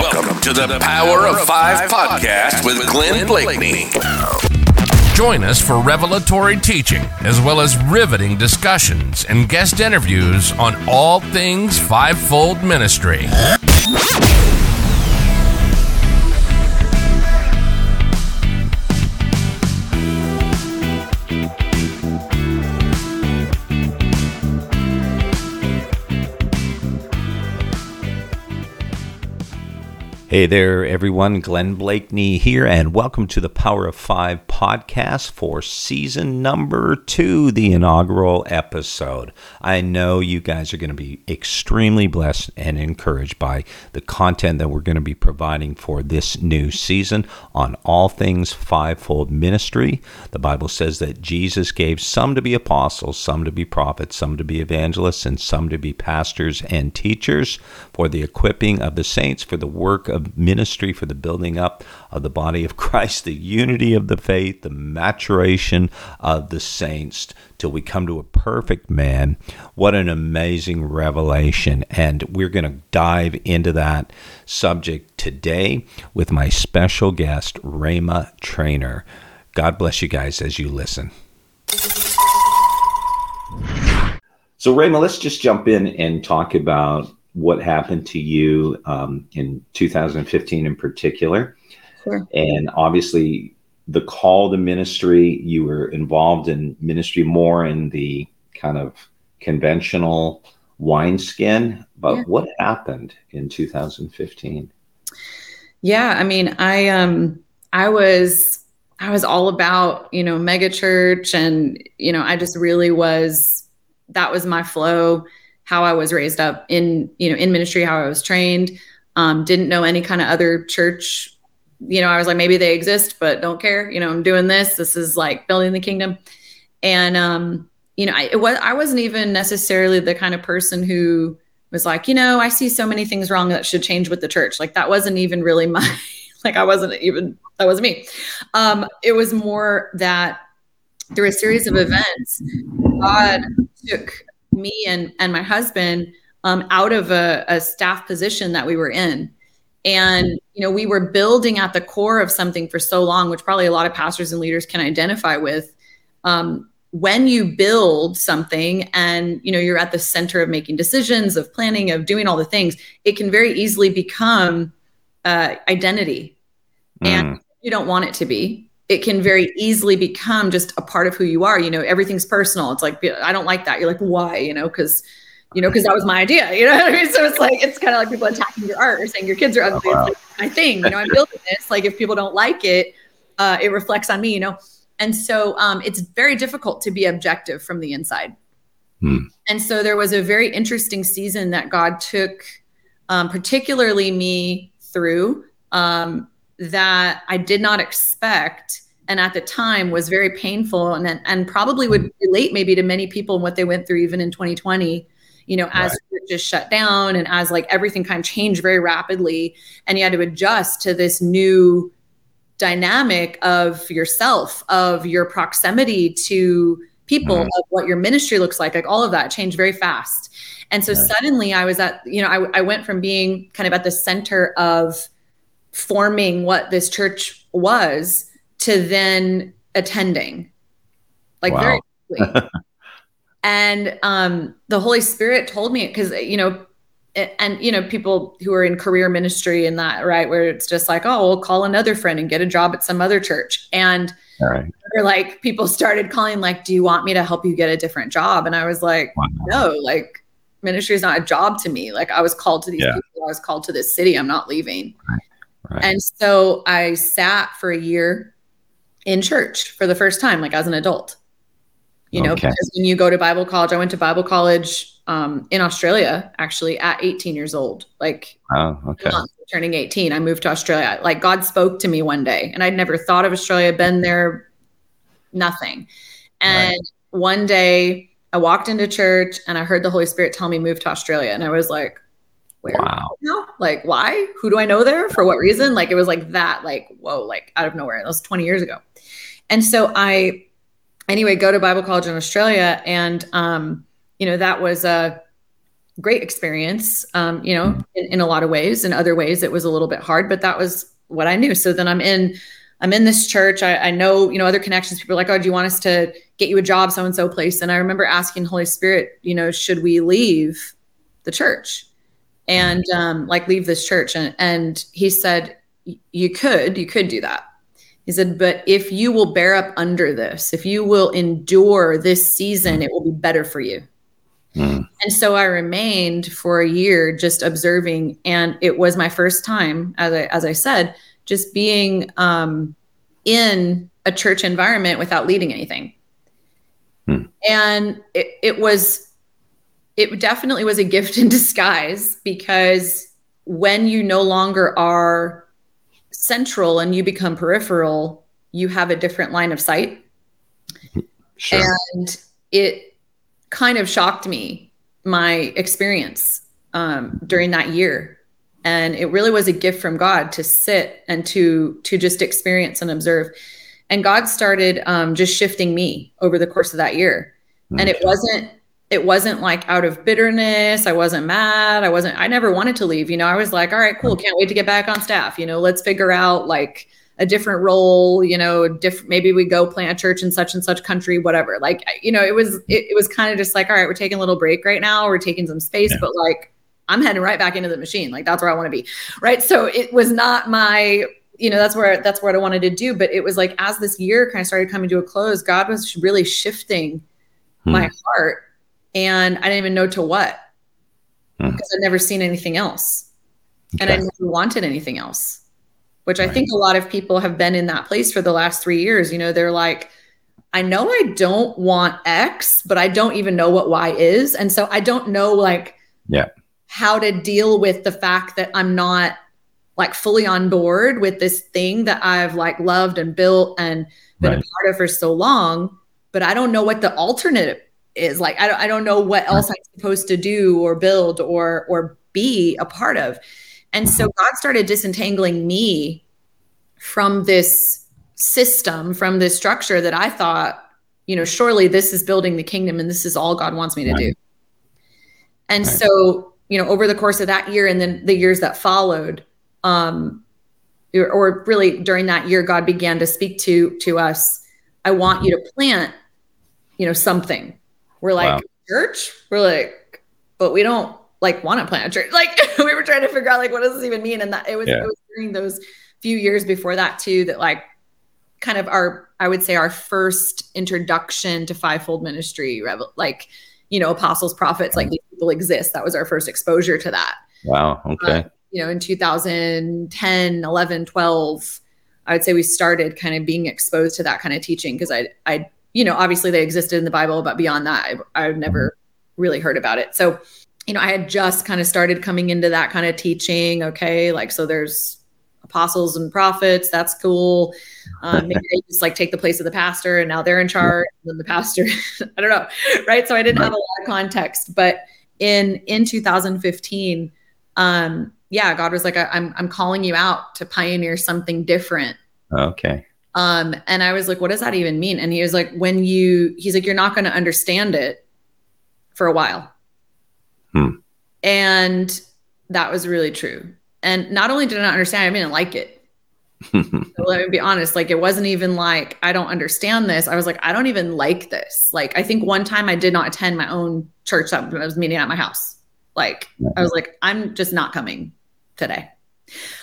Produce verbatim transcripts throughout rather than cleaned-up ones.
Welcome to the Power of Five podcast with Glenn Blakeney. Join us for revelatory teaching, as well as riveting discussions and guest interviews on all things fivefold ministry. Hey there, everyone. Glenn Blakeney here, and welcome to the Power of Five podcast for season number two, the inaugural episode. I know you guys are going to be extremely blessed and encouraged by the content that we're going to be providing for this new season on all things fivefold ministry. The Bible says that Jesus gave some to be apostles, some to be prophets, some to be evangelists, and some to be pastors and teachers for the equipping of the saints, for the work of ministry, for the building up of the body of Christ, the unity of the faith, the maturation of the saints, till we come to a perfect man. What an amazing revelation. And we're going to dive into that subject today with my special guest, Rhema Trainor. God bless you guys as you listen. So Rhema, let's just jump in and talk about what happened to you um, in two thousand fifteen in particular. Sure. And obviously the call to ministry, you were involved in ministry more in the kind of conventional wineskin, but yeah. What happened in two thousand fifteen? Yeah. I mean, I, um, I was, I was all about, you know, mega church, and, you know, I just really was, that was my flow, how I was raised up in, you know, in ministry, how I was trained. Um, didn't know any kind of other church. You know, I was like, maybe they exist, but don't care. You know, I'm doing this. This is like building the kingdom. And, um, you know, I, it was, I wasn't even necessarily the kind of person who was like, you know, I see so many things wrong that should change with the church. Like that wasn't even really my, like, I wasn't even, that wasn't me. Um, it was more that through a series of events, God took me and, and my husband um, out of a, a staff position that we were in. And, you know, we were building at the core of something for so long, which probably a lot of pastors and leaders can identify with. Um, when you build something and, you know, you're at the center of making decisions, of planning, of doing all the things, it can very easily become uh, identity. Mm. And you don't want it to be. It can very easily become just a part of who you are. You know, everything's personal. It's like, I don't like that. You're like, why? You know, because, you know, because that was my idea. You know what I mean? So it's like, it's kind of like people attacking your art or saying your kids are ugly. Oh, wow. It's like my thing. You know, I'm building this. Like if people don't like it, uh, it reflects on me, you know? And so um, it's very difficult to be objective from the inside. Hmm. And so there was a very interesting season that God took um, particularly me through um, that I did not expect, and at the time was very painful, and and probably would relate maybe to many people and what they went through even in twenty twenty, you know, as right. just shut down and as like everything kind of changed very rapidly, and you had to adjust to this new dynamic of yourself, of your proximity to people, mm-hmm. of what your ministry looks like, like all of that changed very fast. And so right. suddenly I was at, you know, I, I went from being kind of at the center of forming what this church was to then attending, like wow. very quickly. And um, the Holy Spirit told me, because, you know, and, you know, people who are in career ministry and that, right, where it's just like, oh, we'll call another friend and get a job at some other church. And all right. like people started calling, like, do you want me to help you get a different job? And I was like, wow. no, like ministry is not a job to me. Like I was called to these yeah. people. I was called to this city. I'm not leaving. Right. Right. And so I sat for a year in church for the first time, like as an adult, you okay. know, because when you go to Bible college, I went to Bible college um, in Australia, actually at eighteen years old, like oh, okay. turning eighteen, I moved to Australia. Like God spoke to me one day, and I'd never thought of Australia, been there, nothing. And right. one day I walked into church and I heard the Holy Spirit tell me move to Australia. And I was like, where? Wow. Now? Like, why? Who do I know there? For what reason? Like, it was like that, like, whoa, like out of nowhere. That was twenty years ago. And so I, anyway, go to Bible college in Australia. And, um, you know, that was a, great experience, um, you know, in, in a lot of ways. In other ways, it was a little bit hard, but that was what I knew. So then I'm in, I'm in this church. I, I know, you know, other connections, people are like, oh, do you want us to get you a job, so-and-so place? And I remember asking Holy Spirit, you know, should we leave the church and um, like leave this church? And, and he said, you could, you could do that. He said, but if you will bear up under this, if you will endure this season, it will be better for you. Mm. And so I remained for a year just observing. And it was my first time, as I, as I said, just being um, in a church environment without leading anything. Mm. And it, it was, it definitely was a gift in disguise, because when you no longer are central and you become peripheral, you have a different line of sight. Sure. And it kind of shocked me, my experience um, during that year. And it really was a gift from God to sit and to, to just experience and observe. And God started um, just shifting me over the course of that year. Okay. And it wasn't, it wasn't like out of bitterness. I wasn't mad. I wasn't, I never wanted to leave. You know, I was like, all right, cool. Can't wait to get back on staff. You know, let's figure out like a different role, you know, diff- maybe we go plant a church in such and such country, whatever. Like, you know, it was, it, it was kind of just like, all right, we're taking a little break right now. We're taking some space, yeah. but like, I'm heading right back into the machine. Like, that's where I want to be. Right. So it was not my, you know, that's where, that's what I wanted to do. But it was like, as this year kind of started coming to a close, God was really shifting hmm. my heart. And I didn't even know to what, hmm. because I'd never seen anything else. Okay. And I never wanted anything else, which right. I think a lot of people have been in that place for the last three years. You know, they're like, I know I don't want X, but I don't even know what Y is. And so I don't know like yeah. how to deal with the fact that I'm not like fully on board with this thing that I've like loved and built and been right. a part of for so long, but I don't know what the alternative is. Like, I don't, I don't know what else I'm supposed to do or build or, or be a part of. And so God started disentangling me from this system, from this structure that I thought, you know, surely this is building the kingdom and this is all God wants me to do. And so, you know, over the course of that year and then the years that followed, um, or, or really during that year, God began to speak to, to us. I want you to plant, you know, something. We're like, wow. Church? We're like, but we don't like want to plant a church. Like we were trying to figure out like, what does this even mean? And that it was, yeah. it was during those few years before that too, that like kind of our, I would say our first introduction to fivefold ministry, like, you know, apostles, prophets, like these people exist. That was our first exposure to that. Wow. Okay. Um, you know, in two thousand ten, eleven, twelve, I would say we started kind of being exposed to that kind of teaching. Cause I, I, you know, obviously they existed in the Bible, but beyond that, I, I've never really heard about it. So, you know, I had just kind of started coming into that kind of teaching. Okay. Like, so there's apostles and prophets. That's cool. Um, maybe they just like take the place of the pastor and now they're in charge and the pastor, I don't know. Right. So I didn't have a lot of context, but in, in two thousand fifteen, um, yeah, God was like, I, I'm, I'm calling you out to pioneer something different. Okay. Um, and I was like, what does that even mean? And he was like, when you, he's like, you're not going to understand it for a while. Hmm. And that was really true. And not only did I not understand, I didn't like it. So let me be honest. Like, it wasn't even like, I don't understand this. I was like, I don't even like this. Like, I think one time I did not attend my own church that I was meeting at my house. Like, I was like, I'm just not coming today.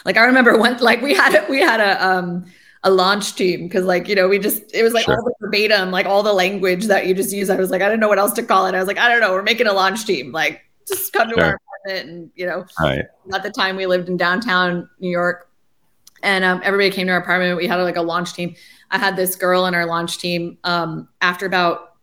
Like, I remember one, like we had, a, we had a, um, a launch team. Cause like, you know, we just, it was like sure. all the verbatim, like all the language that you just use. I was like, I didn't know what else to call it. I was like, I don't know. We're making a launch team. Like just come sure. to our apartment. And you know, right. at the time we lived in downtown New York and um, everybody came to our apartment. We had like a launch team. I had this girl in our launch team. Um, after about,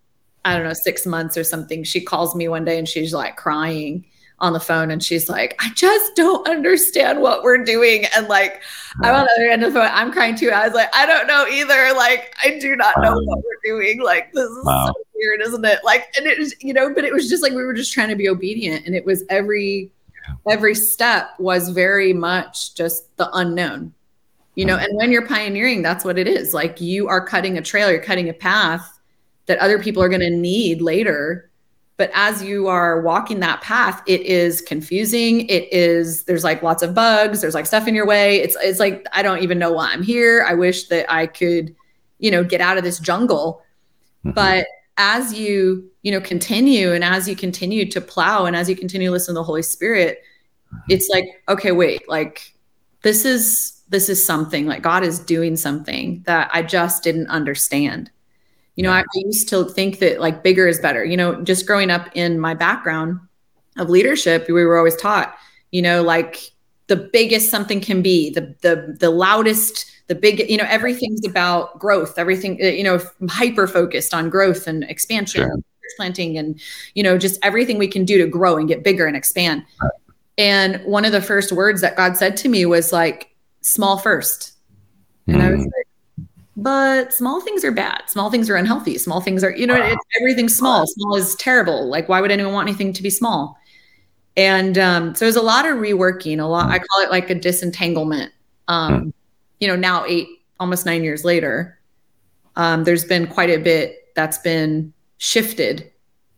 I don't know, six months or something, she calls me one day and she's like crying on the phone. And she's like, I just don't understand what we're doing. And like, wow. I'm on the other end of the phone. I'm crying too. I was like, I don't know either. Like, I do not know wow. what we're doing. Like, this is wow. so weird, isn't it? Like, and it was, you know, but it was just like, we were just trying to be obedient. And it was every, yeah. every step was very much just the unknown, you know? And when you're pioneering, that's what it is. Like you are cutting a trail, you're cutting a path that other people are going to need later. But as you are walking that path, it is confusing. It is, there's like lots of bugs. There's like stuff in your way. It's, it's like, I don't even know why I'm here. I wish that I could, you know, get out of this jungle. Mm-hmm. But as you, you know, continue and as you continue to plow and as you continue to listen to the Holy Spirit, mm-hmm. it's like, okay, wait, like this is, this is something, like God is doing something that I just didn't understand. You know, I used to think that like bigger is better, you know, just growing up in my background of leadership, we were always taught, you know, like the biggest something can be, the, the, the loudest, the big, you know, everything's about growth, everything, you know, hyper-focused on growth and expansion, sure. and planting and, you know, just everything we can do to grow and get bigger and expand. Right. And one of the first words that God said to me was like, small first. And mm. I was like, but small things are bad. Small things are unhealthy. Small things are, you know, wow. it's, everything's small. Small is terrible. Like, why would anyone want anything to be small? And um, so there's a lot of reworking, a lot. I call it like a disentanglement. Um, you know, now eight, almost nine years later, um, there's been quite a bit that's been shifted,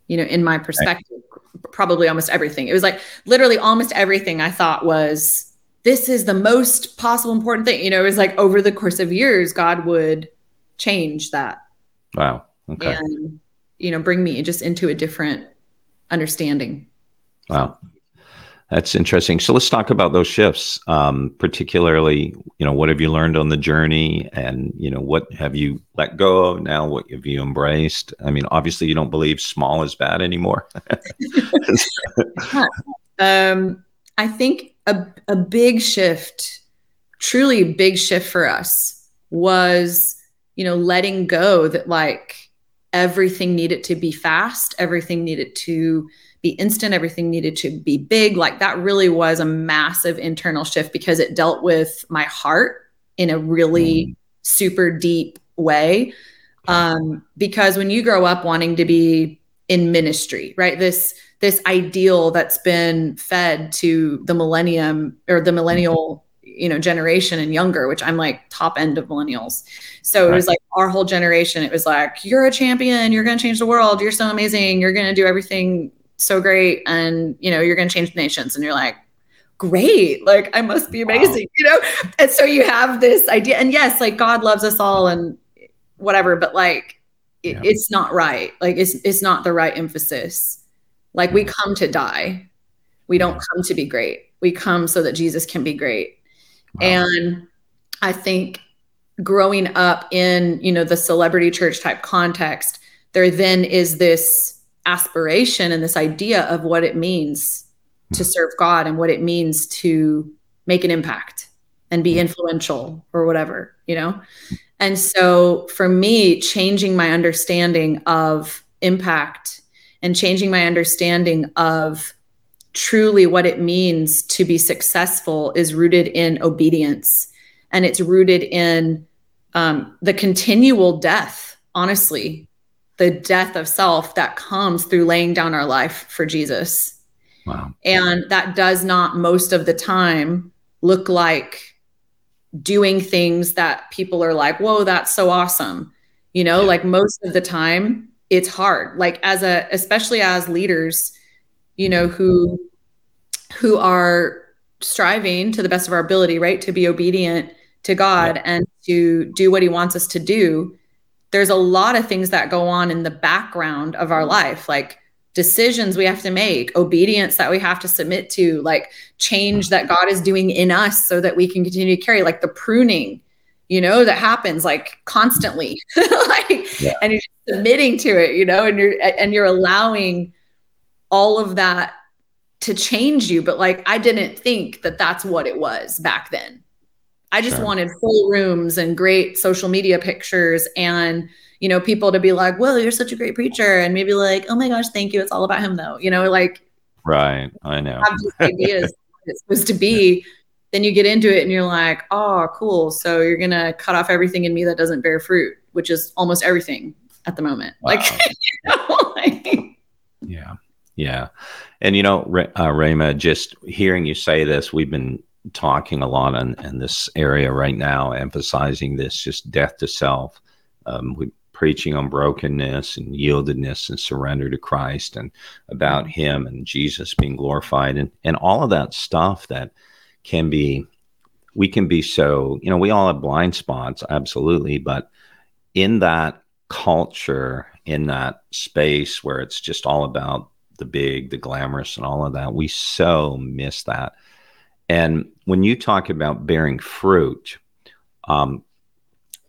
you know, in my perspective, right. probably almost everything. It was like literally almost everything I thought was, this is the most possible important thing. You know, it was like over the course of years, God would change that. Wow. Okay. And, you know, bring me just into a different understanding. Wow. That's interesting. So let's talk about those shifts. Um, particularly, you know, what have you learned on the journey and, you know, what have you let go of now? What have you embraced? I mean, obviously you don't believe small is bad anymore. um, I think, A, a big shift, truly big shift for us was, you know, letting go that like everything needed to be fast, everything needed to be instant, everything needed to be big. Like that really was a massive internal shift because it dealt with my heart in a really mm. super deep way. Um, because when you grow up wanting to be in ministry, right? This this ideal that's been fed to the millennium or the millennial, you know, generation and younger, which I'm like top end of millennials. So right. it was like our whole generation. It was like, you're a champion. You're going to change the world. You're so amazing. You're going to do everything so great. And, you know, you're going to change the nations. And you're like, great. Like I must be amazing, wow. you know? And so you have this idea and yes, like God loves us all and whatever, but like, it, yeah. it's not right. Like it's, it's not the right emphasis. Like we come to die. We don't come to be great. We come so that Jesus can be great. Wow. And I think growing up in, you know, the celebrity church type context, there then is this aspiration and this idea of what it means to serve God and what it means to make an impact and be influential or whatever, you know? And so for me, changing my understanding of impact and changing my understanding of truly what it means to be successful is rooted in obedience. And it's rooted in um, the continual death, honestly, the death of self that comes through laying down our life for Jesus. Wow. And that does not most of the time look like doing things that people are like, whoa, that's so awesome. You know, yeah. like most of the time, it's hard, like as a, especially as leaders, you know, who, who are striving to the best of our ability, right. To be obedient to God yeah. and to do what he wants us to do. There's a lot of things that go on in the background of our life, like decisions we have to make, obedience that we have to submit to, like change that God is doing in us so that we can continue to carry, like the pruning, you know, that happens like constantly, like, yeah. and you're submitting to it, you know, and you're, and you're allowing all of that to change you. But like, I didn't think that that's what it was back then. I just sure. wanted full rooms and great social media pictures and, you know, people to be like, well, you're such a great preacher. And maybe like, oh my gosh, thank you. It's all about him though. You know, like, right. I know. I have these ideas of what it's supposed to be. Yeah. Then you get into it and you're like, oh, cool. So you're going to cut off everything in me that doesn't bear fruit, which is almost everything at the moment. Wow. Like, you know, like, yeah. Yeah. And, you know, uh, Rayma, just hearing you say this, we've been talking a lot in, in this area right now, emphasizing this just death to self. Um, we preaching on brokenness and yieldedness and surrender to Christ and about him and Jesus being glorified and, and all of that stuff that can be, we can be so, you know, we all have blind spots, absolutely. But in that culture, in that space where it's just all about the big, the glamorous and all of that, we so miss that. And when you talk about bearing fruit, um,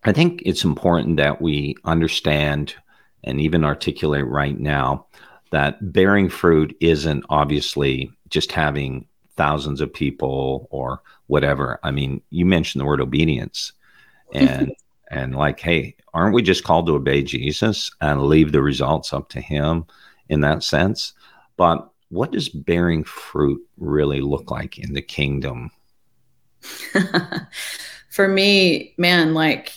I think it's important that we understand and even articulate right now that bearing fruit isn't obviously just having thousands of people or whatever. I mean, you mentioned the word obedience and, and like, hey, aren't we just called to obey Jesus and leave the results up to him in that sense? But what does bearing fruit really look like in the kingdom? For me, man, like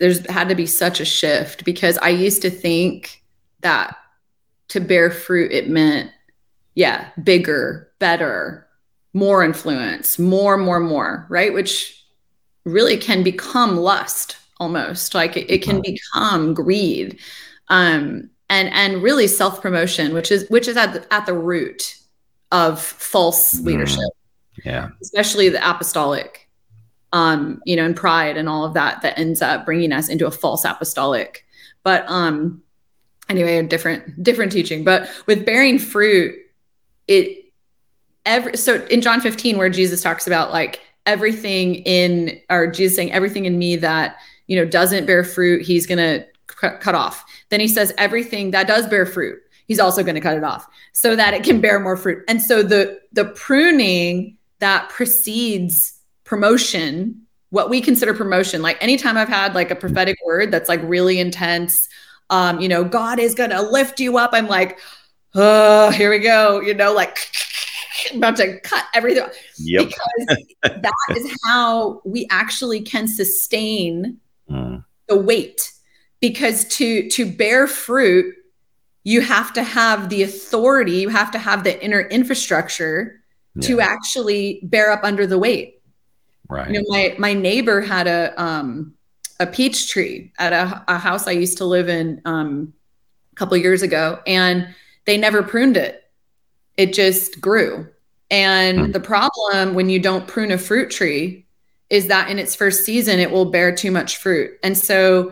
there's had to be such a shift, because I used to think that to bear fruit, it meant, yeah, bigger, better, more influence, more, more, more, right? Which really can become lust almost. Like it, it can become greed. Um, And and really self-promotion, which is which is at the, at the root of false leadership, mm, yeah, especially the apostolic, um, you know, and pride and all of that that ends up bringing us into a false apostolic. But um, anyway, a different different teaching. But with bearing fruit, it every so in John fifteen, where Jesus talks about like everything in, or Jesus saying everything in me that, you know, doesn't bear fruit, he's gonna cut off. Then he says everything that does bear fruit, he's also going to cut it off so that it can bear more fruit. And so the the pruning that precedes promotion, what we consider promotion, like anytime I've had like a prophetic word that's like really intense, um, you know, God is going to lift you up. I'm like, oh, here we go. You know, like I'm about to cut everything. Yep. Because that is how we actually can sustain mm. the weight. Because to to bear fruit, you have to have the authority, you have to have the inner infrastructure yeah. to actually bear up under the weight. Right. You know, my my neighbor had a um a peach tree at a, a house I used to live in um a couple of years ago, and they never pruned it. It just grew. And mm. the problem when you don't prune a fruit tree is that in its first season it will bear too much fruit. And so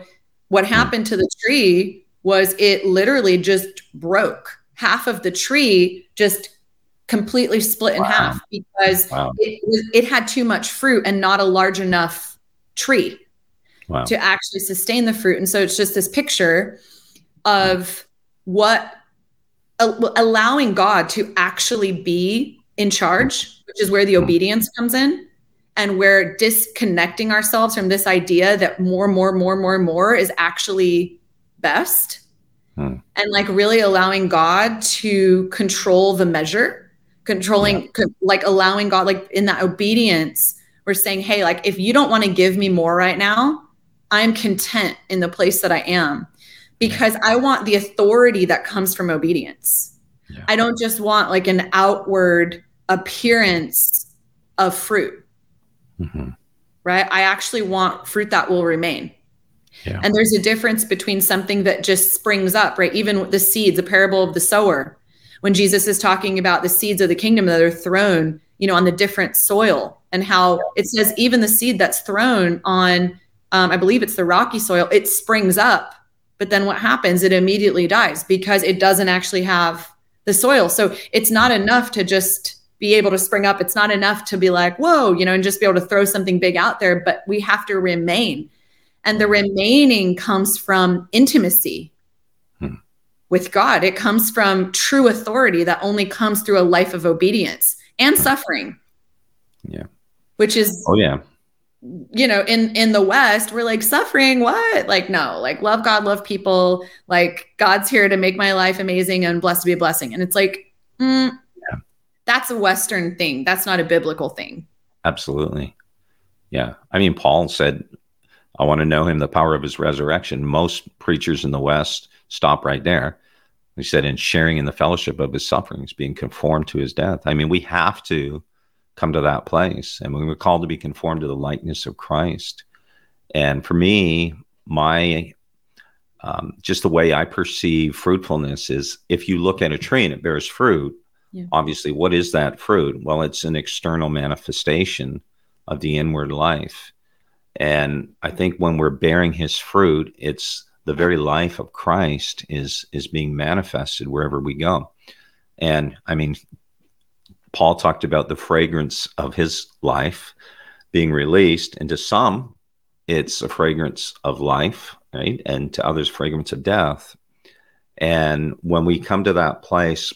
what happened to the tree was it literally just broke. Half of the tree just completely split in wow. half because wow. it, it had too much fruit and not a large enough tree wow. to actually sustain the fruit. And so it's just this picture of what uh, allowing God to actually be in charge, which is where the obedience comes in. And we're disconnecting ourselves from this idea that more, more, more, more, more is actually best. Hmm. And like really allowing God to control the measure, controlling, yeah. co- like allowing God, like in that obedience, we're saying, hey, like if you don't want to give me more right now, I'm content in the place that I am, because I want the authority that comes from obedience. Yeah. I don't just want like an outward appearance of fruit. Mm-hmm. Right? I actually want fruit that will remain. Yeah. And there's a difference between something that just springs up, right? Even the seeds, the parable of the sower, when Jesus is talking about the seeds of the kingdom that are thrown, you know, on the different soil, and how it says, even the seed that's thrown on, um, I believe it's the rocky soil, it springs up, but then what happens? It immediately dies because it doesn't actually have the soil. So it's not enough to just be able to spring up. It's not enough to be like, whoa, you know, and just be able to throw something big out there, but we have to remain. And the remaining comes from intimacy hmm. with God. It comes from true authority that only comes through a life of obedience and suffering. Yeah. Which is, oh yeah. you know, in, in the West, we're like, suffering, what? Like, no, like love God, love people. Like God's here to make my life amazing and blessed to be a blessing. And it's like, mm, that's a Western thing. That's not a biblical thing. Absolutely. Yeah. I mean, Paul said, I want to know him, the power of his resurrection. Most preachers in the West stop right there. He said, in sharing in the fellowship of his sufferings, being conformed to his death. I mean, we have to come to that place. And we were called to be conformed to the likeness of Christ. And for me, my um, just the way I perceive fruitfulness is if you look at a tree and it bears fruit, yeah. obviously, what is that fruit? Well, it's an external manifestation of the inward life. And I think when we're bearing his fruit, it's the very life of Christ is, is being manifested wherever we go. And I mean, Paul talked about the fragrance of his life being released, and to some, it's a fragrance of life, right? And to others, fragrance of death. And when we come to that place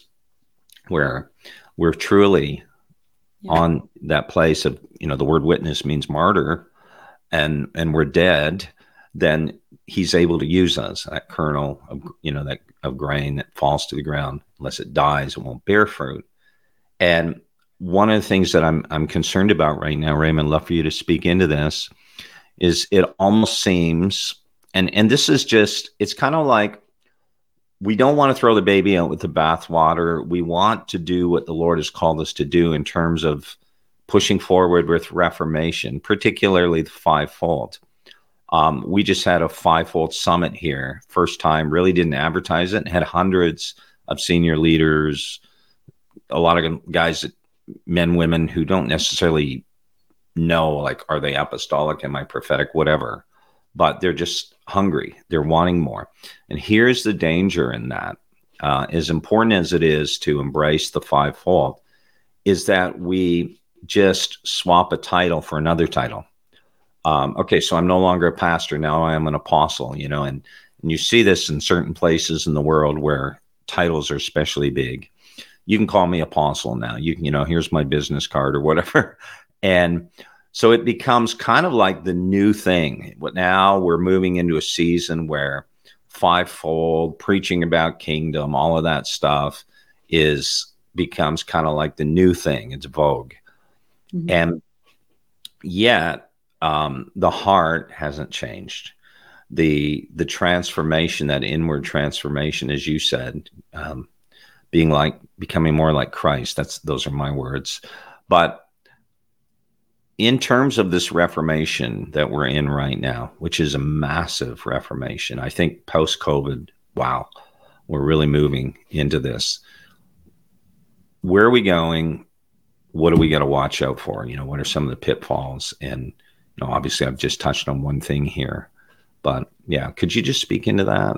where we're truly yeah. on that place of, you know, the word witness means martyr, and and we're dead, then he's able to use us, that kernel of, you know, that of grain that falls to the ground. Unless it dies, it won't bear fruit. And one of the things that I'm I'm concerned about right now, Raymond, love for you to speak into this, is it almost seems, and, and this is just, it's kind of like we don't want to throw the baby out with the bathwater. We want to do what the Lord has called us to do in terms of pushing forward with Reformation, particularly the fivefold. Um, we just had a fivefold summit here, first time, really didn't advertise it, and had hundreds of senior leaders, a lot of guys, men, women who don't necessarily know, like, are they apostolic? Am I prophetic? Whatever. But they're just hungry. They're wanting more. And here's the danger in that. Uh, as important as it is to embrace the fivefold, is that we just swap a title for another title. Um, okay, so I'm no longer a pastor. Now I am an apostle, you know, and, and you see this in certain places in the world where titles are especially big. You can call me apostle now. You can, you know, here's my business card or whatever. And so it becomes kind of like the new thing. Now we're moving into a season where fivefold, preaching about kingdom, all of that stuff is becomes kind of like the new thing. It's vogue. Mm-hmm. And yet um, the heart hasn't changed. The, the transformation, that inward transformation, as you said, um, being like, becoming more like Christ. That's, those are my words. But in terms of this reformation that we're in right now, which is a massive reformation, I think post-COVID, wow, we're really moving into this. Where are we going? What do we got to watch out for? You know, what are some of the pitfalls? And, you know, obviously I've just touched on one thing here, but yeah, could you just speak into that?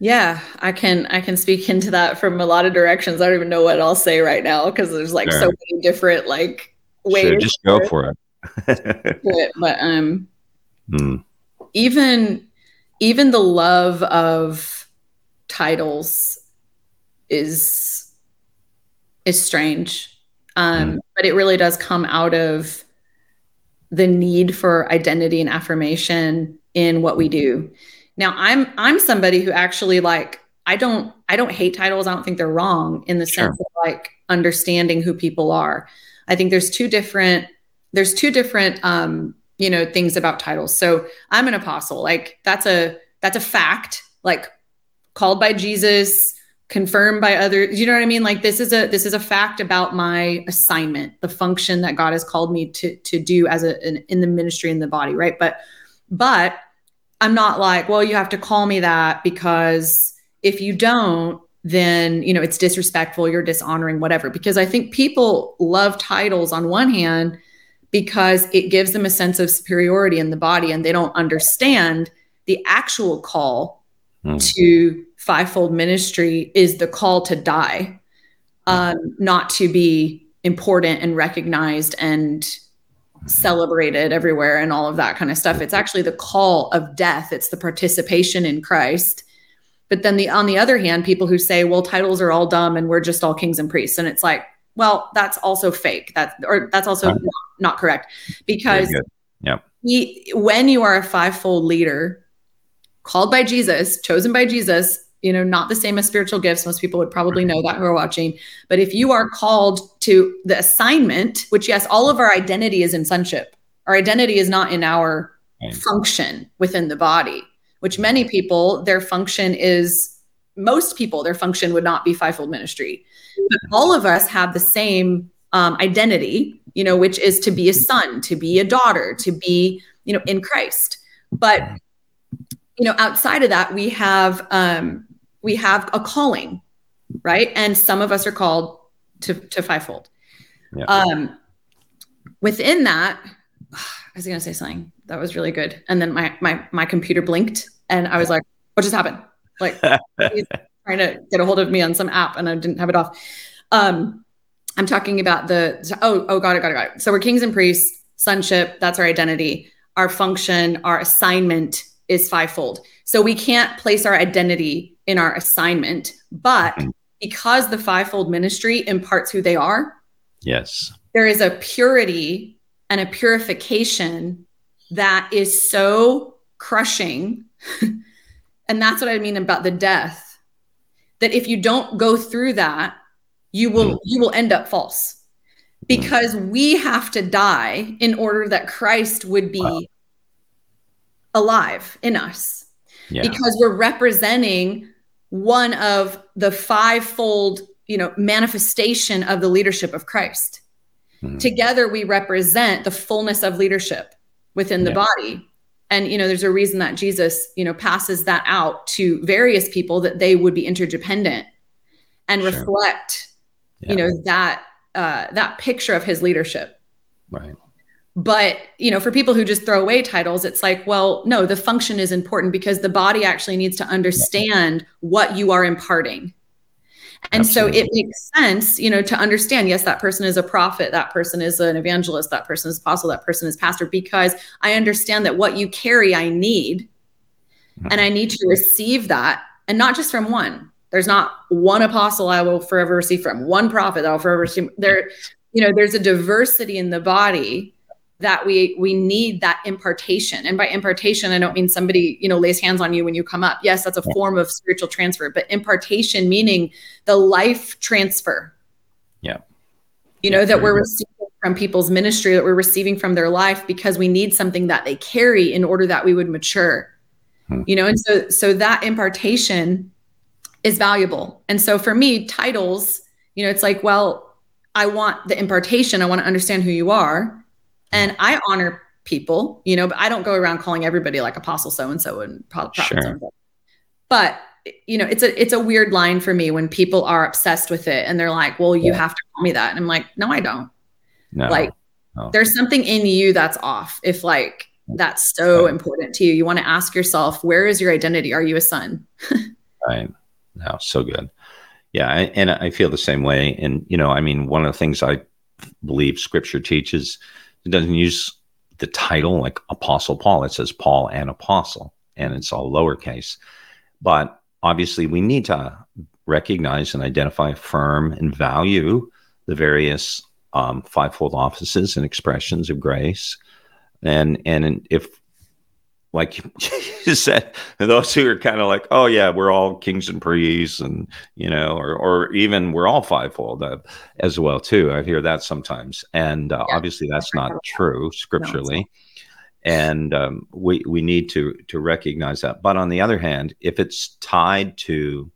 Yeah, I can, I can speak into that from a lot of directions. I don't even know what I'll say right now, because there's like sure. so many different like ways. Sure, just go for it. it. But um, mm. even, even the love of titles is, is strange. Um, mm. But it really does come out of the need for identity and affirmation in what we do. Now I'm, I'm somebody who actually like, I don't, I don't hate titles. I don't think they're wrong in the sure. sense of like understanding who people are. I think there's two different, there's two different, um, you know, things about titles. So I'm an apostle. Like that's a, that's a fact, like called by Jesus, confirmed by others. You know what I mean? Like this is a, this is a fact about my assignment, the function that God has called me to, to do as a, an, in the ministry in the body. Right. But, but I'm not like, well, you have to call me that because if you don't, then, you know, it's disrespectful, you're dishonoring, whatever. Because I think people love titles on one hand because it gives them a sense of superiority in the body, and they don't understand the actual call mm-hmm. to fivefold ministry is the call to die, um, not to be important and recognized and celebrated everywhere and all of that kind of stuff. It's actually the call of death. It's the participation in Christ. But then the, on the other hand, people who say, well, titles are all dumb and we're just all kings and priests. And it's like, well, that's also fake. That's, or that's also not, not correct, because yeah. he, when you are a fivefold leader called by Jesus, chosen by Jesus, you know, not the same as spiritual gifts. Most people would probably know that who are watching. But if you are called to the assignment, which yes, all of our identity is in sonship. Our identity is not in our right. function within the body, which many people, their function is, most people, their function would not be fivefold ministry. But all of us have the same um, identity, you know, which is to be a son, to be a daughter, to be, you know, in Christ. But you know, outside of that, we have, um, we have a calling, right? And some of us are called to, to fivefold. Yeah. Um, within that, I was going to say something that was really good. And then my, my, my computer blinked and I was like, what just happened? Like he's trying to get a hold of me on some app and I didn't have it off. Um, I'm talking about the, oh, oh, got it, got it, got it. So we're kings and priests, sonship. That's our identity. Our function, our assignment is fivefold. So we can't place our identity in our assignment, but because the fivefold ministry imparts who they are. Yes. There is a purity and a purification that is so crushing. And that's what I mean about the death, that if you don't go through that, you will, mm. you will end up false, because mm. we have to die in order that Christ would be wow. alive in us, yeah. because we're representing one of the fivefold, you know, manifestation of the leadership of Christ. Mm. Together we represent the fullness of leadership within the yeah. body. And, you know, there's a reason that Jesus, you know, passes that out to various people that they would be interdependent and sure. reflect, yeah. you know, that, uh, that picture of his leadership. Right. But, you know, for people who just throw away titles, it's like, well, no, the function is important because the body actually needs to understand yeah. what you are imparting. And Absolutely. So it makes sense, you know, to understand, yes, that person is a prophet, that person is an evangelist, that person is apostle, that person is pastor, because I understand that what you carry, I need, mm-hmm. and I need to receive that. And not just from one, there's not one apostle I will forever receive from, one prophet that I'll forever receive there. You know, there's a diversity in the body that we, we need that impartation. And by impartation, I don't mean somebody, you know, lays hands on you when you come up. Yes, that's a yeah. form of spiritual transfer, but impartation, meaning the life transfer. Yeah. You yeah, know, that we're good. Receiving from people's ministry, that we're receiving from their life, because we need something that they carry in order that we would mature, hmm. you know? And so, so that impartation is valuable. And so for me, titles, you know, it's like, well, I want the impartation. I want to understand who you are. And I honor people, you know, but I don't go around calling everybody like apostle so-and-so and prophet sure. so-and-so. But, you know, it's a, it's a weird line for me when people are obsessed with it and they're like, well, you yeah. have to call me that. And I'm like, no, I don't. No. Like no. There's something in you that's off. If like, that's so right. important to you, you want to ask yourself, where is your identity? Are you a son? Right. No, so good. Yeah. I, and I feel the same way. And, you know, I mean, one of the things I believe scripture teaches, it doesn't use the title like Apostle Paul. It says Paul and Apostle, and it's all lowercase. But obviously, we need to recognize and identify, affirm, and value the various um, fivefold offices and expressions of grace. And and if, like you said, those who are kind of like, oh yeah, we're all kings and priests, and you know, or or even we're all fivefold uh, as well too. I hear that sometimes, and uh, yeah. obviously that's not true scripturally, no, and um, we we need to to recognize that. But on the other hand, if it's tied to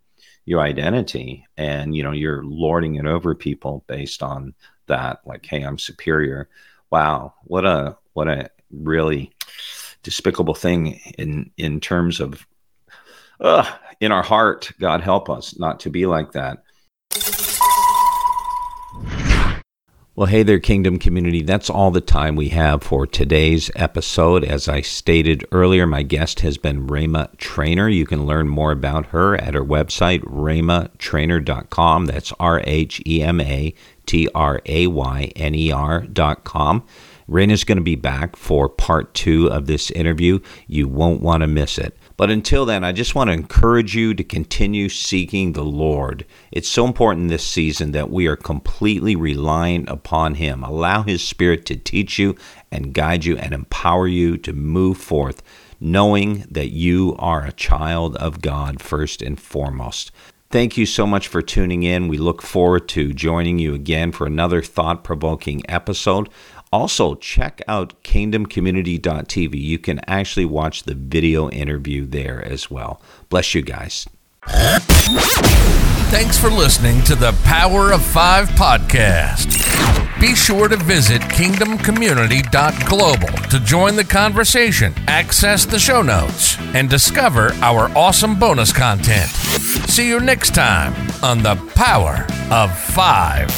your identity, and you know, you're lording it over people based on that, like, hey, I'm superior. Wow, what a what a really despicable thing in, in terms of, uh, in our heart. God help us not to be like that. Well, hey there, Kingdom Community. That's all the time we have for today's episode. As I stated earlier, my guest has been Rhema Trainer. You can learn more about her at her website, rhema trainer dot com. That's R H E M A T R A Y N E R dot com. Raina's going to be back for part two of this interview. You won't want to miss it. But until then, I just want to encourage you to continue seeking the Lord. It's so important this season that we are completely reliant upon Him. Allow His Spirit to teach you and guide you and empower you to move forth, knowing that you are a child of God first and foremost. Thank you so much for tuning in. We look forward to joining you again for another thought-provoking episode. Also, check out kingdom community dot t v. You can actually watch the video interview there as well. Bless you guys. Thanks for listening to the Power of Five podcast. Be sure to visit kingdom community dot global to join the conversation, access the show notes, and discover our awesome bonus content. See you next time on the Power of Five.